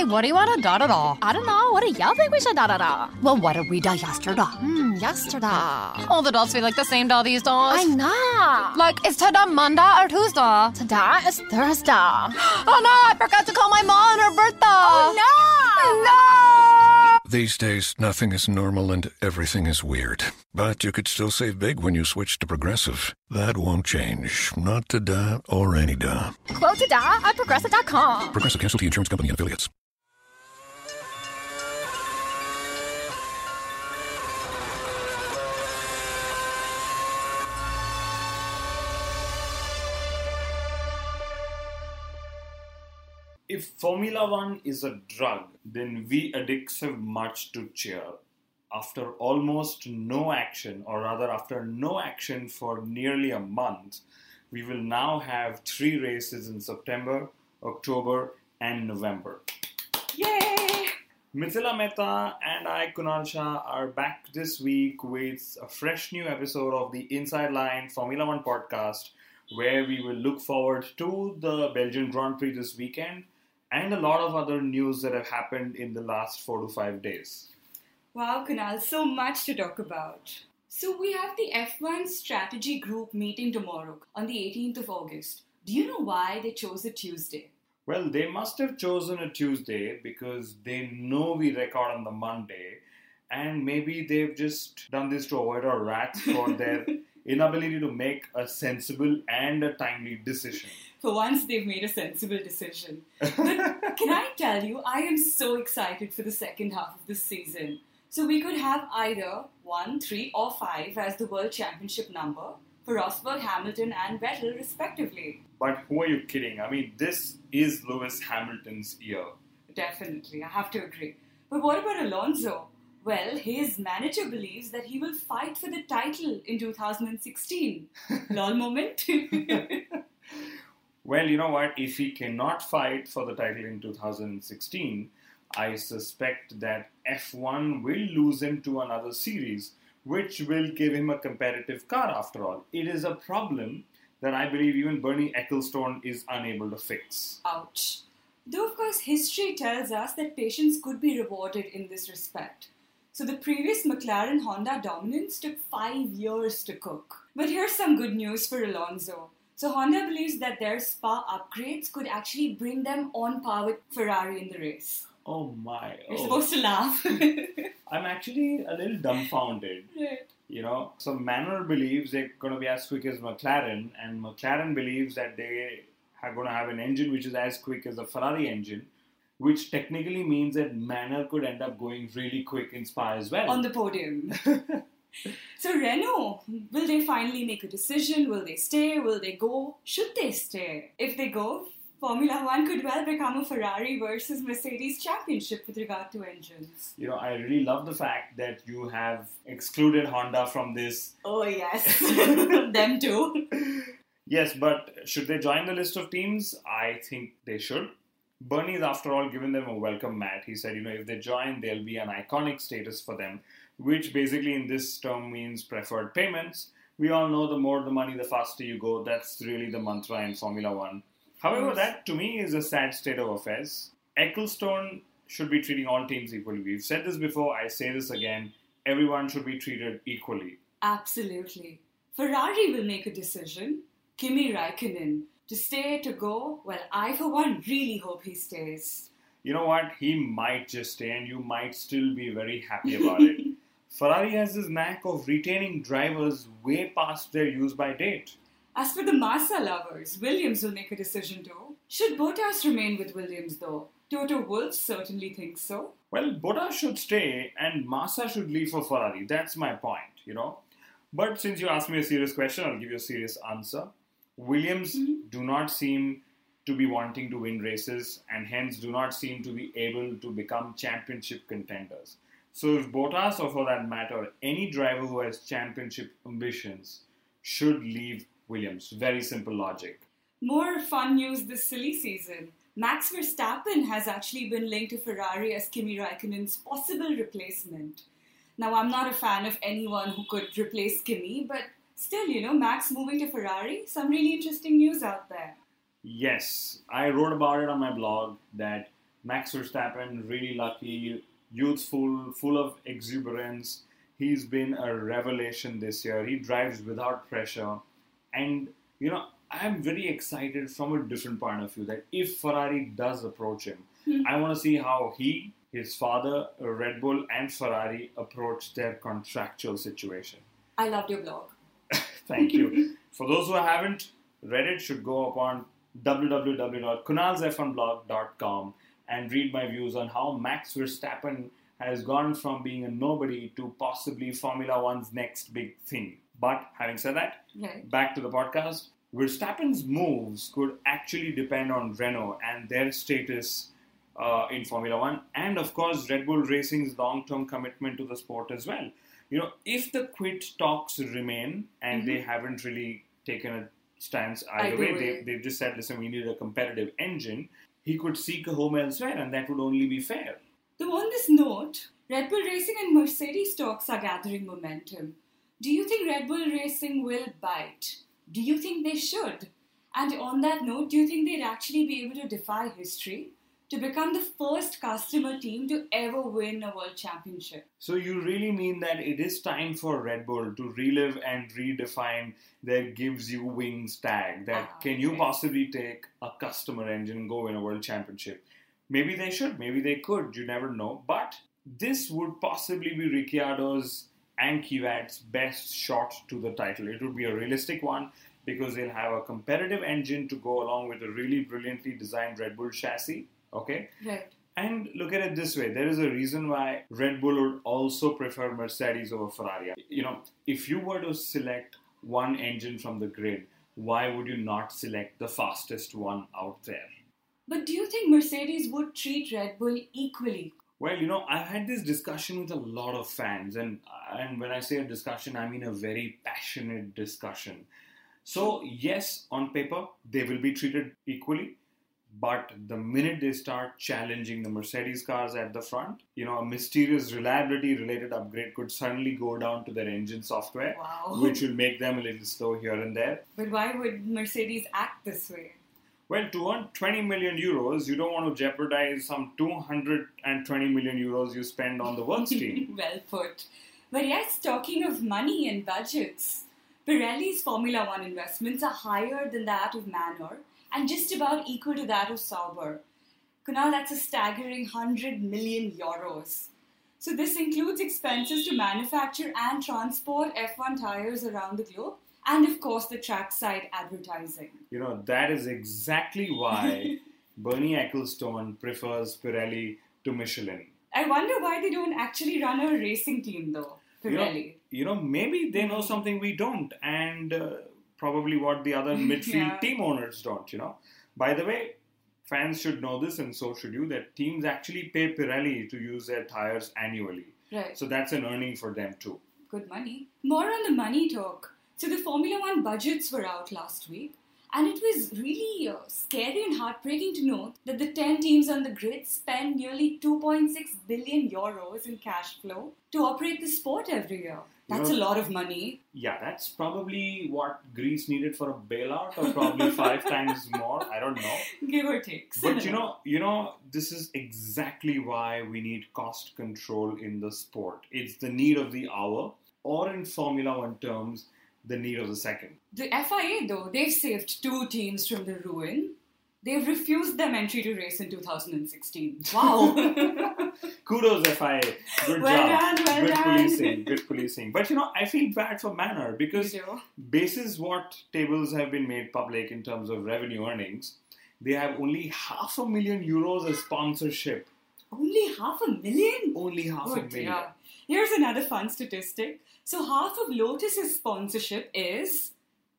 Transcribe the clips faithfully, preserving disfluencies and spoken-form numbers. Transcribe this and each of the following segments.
Okay, what do you want to da-da-da? I don't know. What do y'all think we should da-da-da? Well, what did we da yesterday? Hmm, yesterday. All the dots feel like the same da these days. I know. Like, is today Monday or Tuesday? Today is Thursday. Oh, no, I forgot to call my mom on her birthday. Oh, no. No. These days, nothing is normal and everything is weird. But you could still save big when you switch to Progressive. That won't change. Not today or any day. Quote today at Progressive dot com. Progressive Casualty Insurance Company and Affiliates. If Formula One is a drug, then we addicts have much to cheer. After almost no action, or rather after no action for nearly a month, we will now have three races in September, October and November. Yay! Mithila Mehta and I, Kunal Shah, are back this week with a fresh new episode of the Inside Line Formula One podcast, where we will look forward to the Belgian Grand Prix this weekend, and a lot of other news that have happened in the last four to five days. Wow, Kunal, so much to talk about. So we have the F one strategy group meeting tomorrow on the eighteenth of August. Do you know why they chose a Tuesday? Well, they must have chosen a Tuesday because they know we record on the Monday, and maybe they've just done this to avoid our rats for their inability to make a sensible and a timely decision. For once, they've made a sensible decision. But can I tell you, I am so excited for the second half of this season. So we could have either one, three or five as the World Championship number for Rosberg, Hamilton and Vettel respectively. But who are you kidding? I mean, this is Lewis Hamilton's year. Definitely, I have to agree. But what about Alonso? Well, his manager believes that he will fight for the title in two thousand sixteen. Lol moment. Well, you know what? If he cannot fight for the title in two thousand sixteen, I suspect that F one will lose him to another series, which will give him a competitive car after all. It is a problem that I believe even Bernie Ecclestone is unable to fix. Ouch. Though, of course, history tells us that patience could be rewarded in this respect. So the previous McLaren Honda dominance took five years to cook. But here's some good news for Alonso. So Honda believes that their Spa upgrades could actually bring them on par with Ferrari in the race. Oh my. You're oh. supposed to laugh. I'm actually a little dumbfounded. Right. You know, so Manor believes they're going to be as quick as McLaren, and McLaren believes that they are going to have an engine which is as quick as a Ferrari engine, which technically means that Manor could end up going really quick in Spa as well. On the podium. So Renault, will they finally make a decision? Will they stay? Will they go? Should they stay? If they go, Formula One could well become a Ferrari versus Mercedes championship with regard to engines. You know, I really love the fact that you have excluded Honda from this. Oh yes, them too. Yes, but should they join the list of teams? I think they should. Bernie's, after all, given them a welcome mat. He said, you know, if they join, there'll be an iconic status for them, which basically in this term means preferred payments. We all know the more the money, the faster you go. That's really the mantra in Formula One. However, yes. That to me is a sad state of affairs. Ecclestone should be treating all teams equally. We've said this before, I say this again. Everyone should be treated equally. Absolutely. Ferrari will make a decision. Kimi Raikkonen. To stay, to go, well, I for one really hope he stays. You know what? He might just stay and you might still be very happy about it. Ferrari has this knack of retaining drivers way past their use-by date. As for the Massa lovers, Williams will make a decision too. Should Bottas remain with Williams though? Toto Wolff certainly thinks so. Well, Bottas should stay and Massa should leave for Ferrari. That's my point, you know. But since you asked me a serious question, I'll give you a serious answer. Williams mm-hmm. do not seem to be wanting to win races and hence do not seem to be able to become championship contenders. So if Bottas, or for that matter, any driver who has championship ambitions should leave Williams. Very simple logic. More fun news this silly season. Max Verstappen has actually been linked to Ferrari as Kimi Raikkonen's possible replacement. Now, I'm not a fan of anyone who could replace Kimi, but still, you know, Max moving to Ferrari, some really interesting news out there. Yes, I wrote about it on my blog that Max Verstappen, really lucky, youthful, full of exuberance. He's been a revelation this year. He drives without pressure. And, you know, I'm very excited from a different point of view that if Ferrari does approach him, mm-hmm. I want to see how he, his father, Red Bull and Ferrari approach their contractual situation. I loved your blog. Thank you. For those who haven't read it, should go up on w w w dot kunals f one blog dot com and read my views on how Max Verstappen has gone from being a nobody to possibly Formula One's next big thing. But having said that, right. Back to the podcast. Verstappen's moves could actually depend on Renault and their status uh, in Formula One, and of course Red Bull Racing's long-term commitment to the sport as well. You know, if the quit talks remain, and mm-hmm. they haven't really taken a stance either way, they, they've just said, listen, we need a competitive engine, he could seek a home elsewhere, and that would only be fair. So on this note, Red Bull Racing and Mercedes talks are gathering momentum. Do you think Red Bull Racing will bite? Do you think they should? And on that note, do you think they'd actually be able to defy history to become the first customer team to ever win a world championship? So you really mean that it is time for Red Bull to relive and redefine their gives you wings tag, that ah, can you okay. possibly take a customer engine and go win a world championship? Maybe they should, maybe they could, you never know. But this would possibly be Ricciardo's and Kvyat's best shot to the title. It would be a realistic one because they'll have a competitive engine to go along with a really brilliantly designed Red Bull chassis. Okay? Right. And look at it this way. There is a reason why Red Bull would also prefer Mercedes over Ferrari. You know, if you were to select one engine from the grid, why would you not select the fastest one out there? But do you think Mercedes would treat Red Bull equally? Well, you know, I've had this discussion with a lot of fans. And, and when I say a discussion, I mean a very passionate discussion. So, yes, on paper, they will be treated equally. But the minute they start challenging the Mercedes cars at the front, you know, a mysterious reliability-related upgrade could suddenly go down to their engine software, wow. which will make them a little slow here and there. But why would Mercedes act this way? Well, to earn twenty million euros, you don't want to jeopardize some two hundred twenty million euros you spend on the works team. Well put. But yes, talking of money and budgets, Pirelli's Formula One investments are higher than that of Manor and just about equal to that of Sauber. Kunal, that's a staggering one hundred million euros. So this includes expenses to manufacture and transport F one tires around the globe. And, of course, the trackside advertising. You know, that is exactly why Bernie Ecclestone prefers Pirelli to Michelin. I wonder why they don't actually run a racing team, though, Pirelli. You know, you know maybe they know something we don't. And uh, probably what the other midfield yeah. team owners don't, you know. By the way, fans should know this, and so should you, that teams actually pay Pirelli to use their tires annually. Right. So that's an earning for them, too. Good money. More on the money talk. So the Formula One budgets were out last week, and it was really uh, scary and heartbreaking to note that the ten teams on the grid spend nearly two point six billion euros in cash flow to operate the sport every year. That's you know, a lot of money. Yeah, that's probably what Greece needed for a bailout, or probably five times more. I don't know. Give or take. But you know, you know, this is exactly why we need cost control in the sport. It's the need of the hour, or in Formula One terms, the need of the second. The F I A, though, they've saved two teams from the ruin. They've refused them entry to race in two thousand sixteen. Wow. Kudos, F I A. Good well job. Done, well good done. policing. Good policing. But, you know, I feel bad for Manor because basis what tables have been made public in terms of revenue earnings, they have only half a million euros as sponsorship. Only half a million? Only half oh, a million. Dear. Here's another fun statistic. So half of Lotus's sponsorship is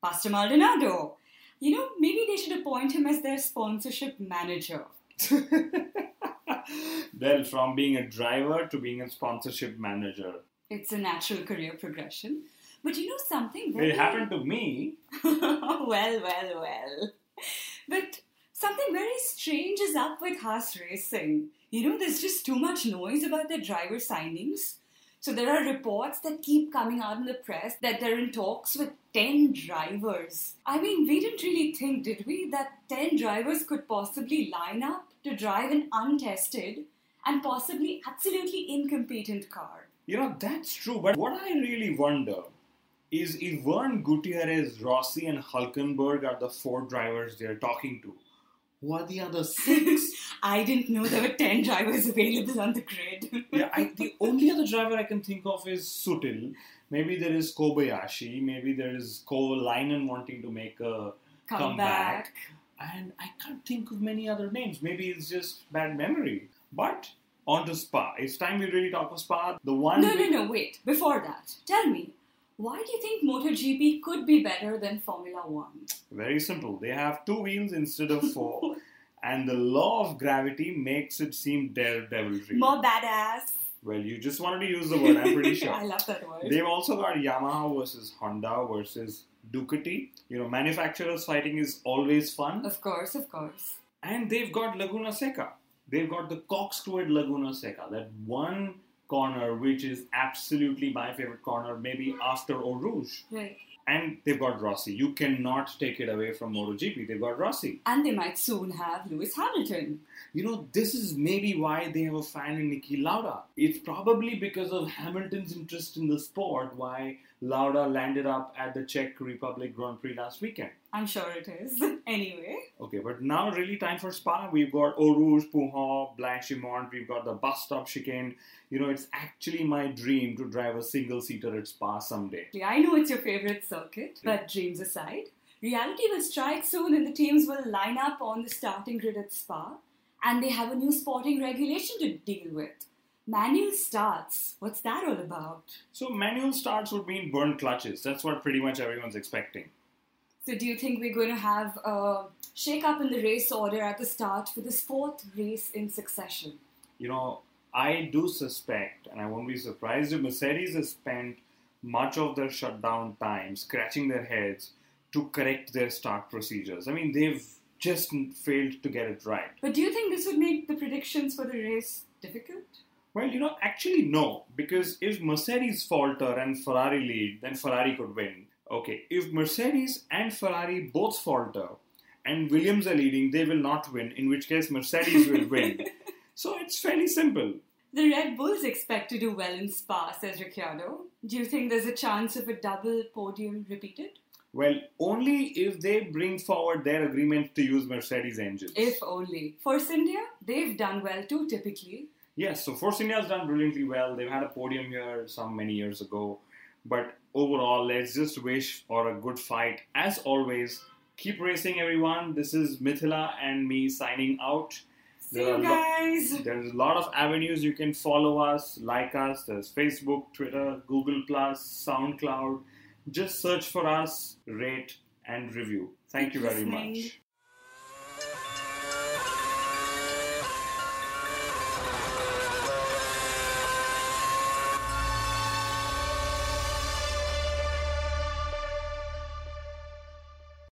Pastor Maldonado. You know, maybe they should appoint him as their sponsorship manager. Well, from being a driver to being a sponsorship manager. It's a natural career progression. But you know something? Very... It happened to me. well, well, well. But something very strange is up with Haas Racing. You know, there's just too much noise about their driver signings. So there are reports that keep coming out in the press that they're in talks with ten drivers. I mean, we didn't really think, did we, that ten drivers could possibly line up to drive an untested and possibly absolutely incompetent car. You know, that's true, but what I really wonder is if Vern, Gutierrez, Rossi and Hulkenberg are the four drivers they're talking to, who are the other six? I didn't know there were ten drivers available on the grid. yeah, I, the only other driver I can think of is Sutil. Maybe there is Kobayashi. Maybe there is Kovalainen wanting to make a Come comeback. Back. And I can't think of many other names. Maybe it's just bad memory. But on to Spa. It's time we really talk of Spa. The one. No, big... no, no, wait. Before that, tell me. Why do you think MotoGP could be better than Formula One? Very simple. They have two wheels instead of four. And the law of gravity makes it seem devilry. More badass. Well, you just wanted to use the word, I'm pretty sure. I love that word. They've also got Yamaha versus Honda versus Ducati. You know, manufacturers fighting is always fun. Of course, of course. And they've got Laguna Seca. They've got the corkscrew at Laguna Seca. That one corner, which is absolutely my favorite corner, maybe after Eau Rouge. Right. And they've got Rossi. You cannot take it away from MotoGP. They've got Rossi. And they might soon have Lewis Hamilton. You know, this is maybe why they have a fan in Niki Lauda. It's probably because of Hamilton's interest in the sport why Lauda landed up at the Czech Republic Grand Prix last weekend. I'm sure it is. Anyway. Okay, but now really time for Spa. We've got Eau Rouge, Pujon, Blanchimont. We've got the bus stop chicane. You know, it's actually my dream to drive a single-seater at Spa someday. I know it's your favorite circuit, but dreams aside, reality will strike soon and the teams will line up on the starting grid at Spa. And they have a new sporting regulation to deal with. Manual starts. What's that all about? So manual starts would mean burnt clutches. That's what pretty much everyone's expecting. So do you think we're going to have a shake-up in the race order at the start for this fourth race in succession? You know, I do suspect, and I won't be surprised if Mercedes has spent much of their shutdown time scratching their heads to correct their start procedures. I mean, they've just failed to get it right. But do you think this would make the predictions for the race difficult? Well, you know, actually no. Because if Mercedes falter and Ferrari lead, then Ferrari could win. Okay, if Mercedes and Ferrari both falter and Williams are leading, they will not win, in which case Mercedes will win. So it's fairly simple. The Red Bulls expect to do well in Spa, says Ricciardo. Do you think there's a chance of a double podium repeated? Well, only if they bring forward their agreement to use Mercedes engines. If only. Force India, they've done well too, typically. Yes, so Force India has done brilliantly well. They've had a podium here some many years ago. But overall, let's just wish for a good fight. As always, keep racing, everyone. This is Mithila and me signing out. See you guys. Lo- there's a lot of avenues you can follow us, like us. There's Facebook, Twitter, Google plus, SoundCloud. Just search for us, rate and review. Thank you very much.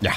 Yeah,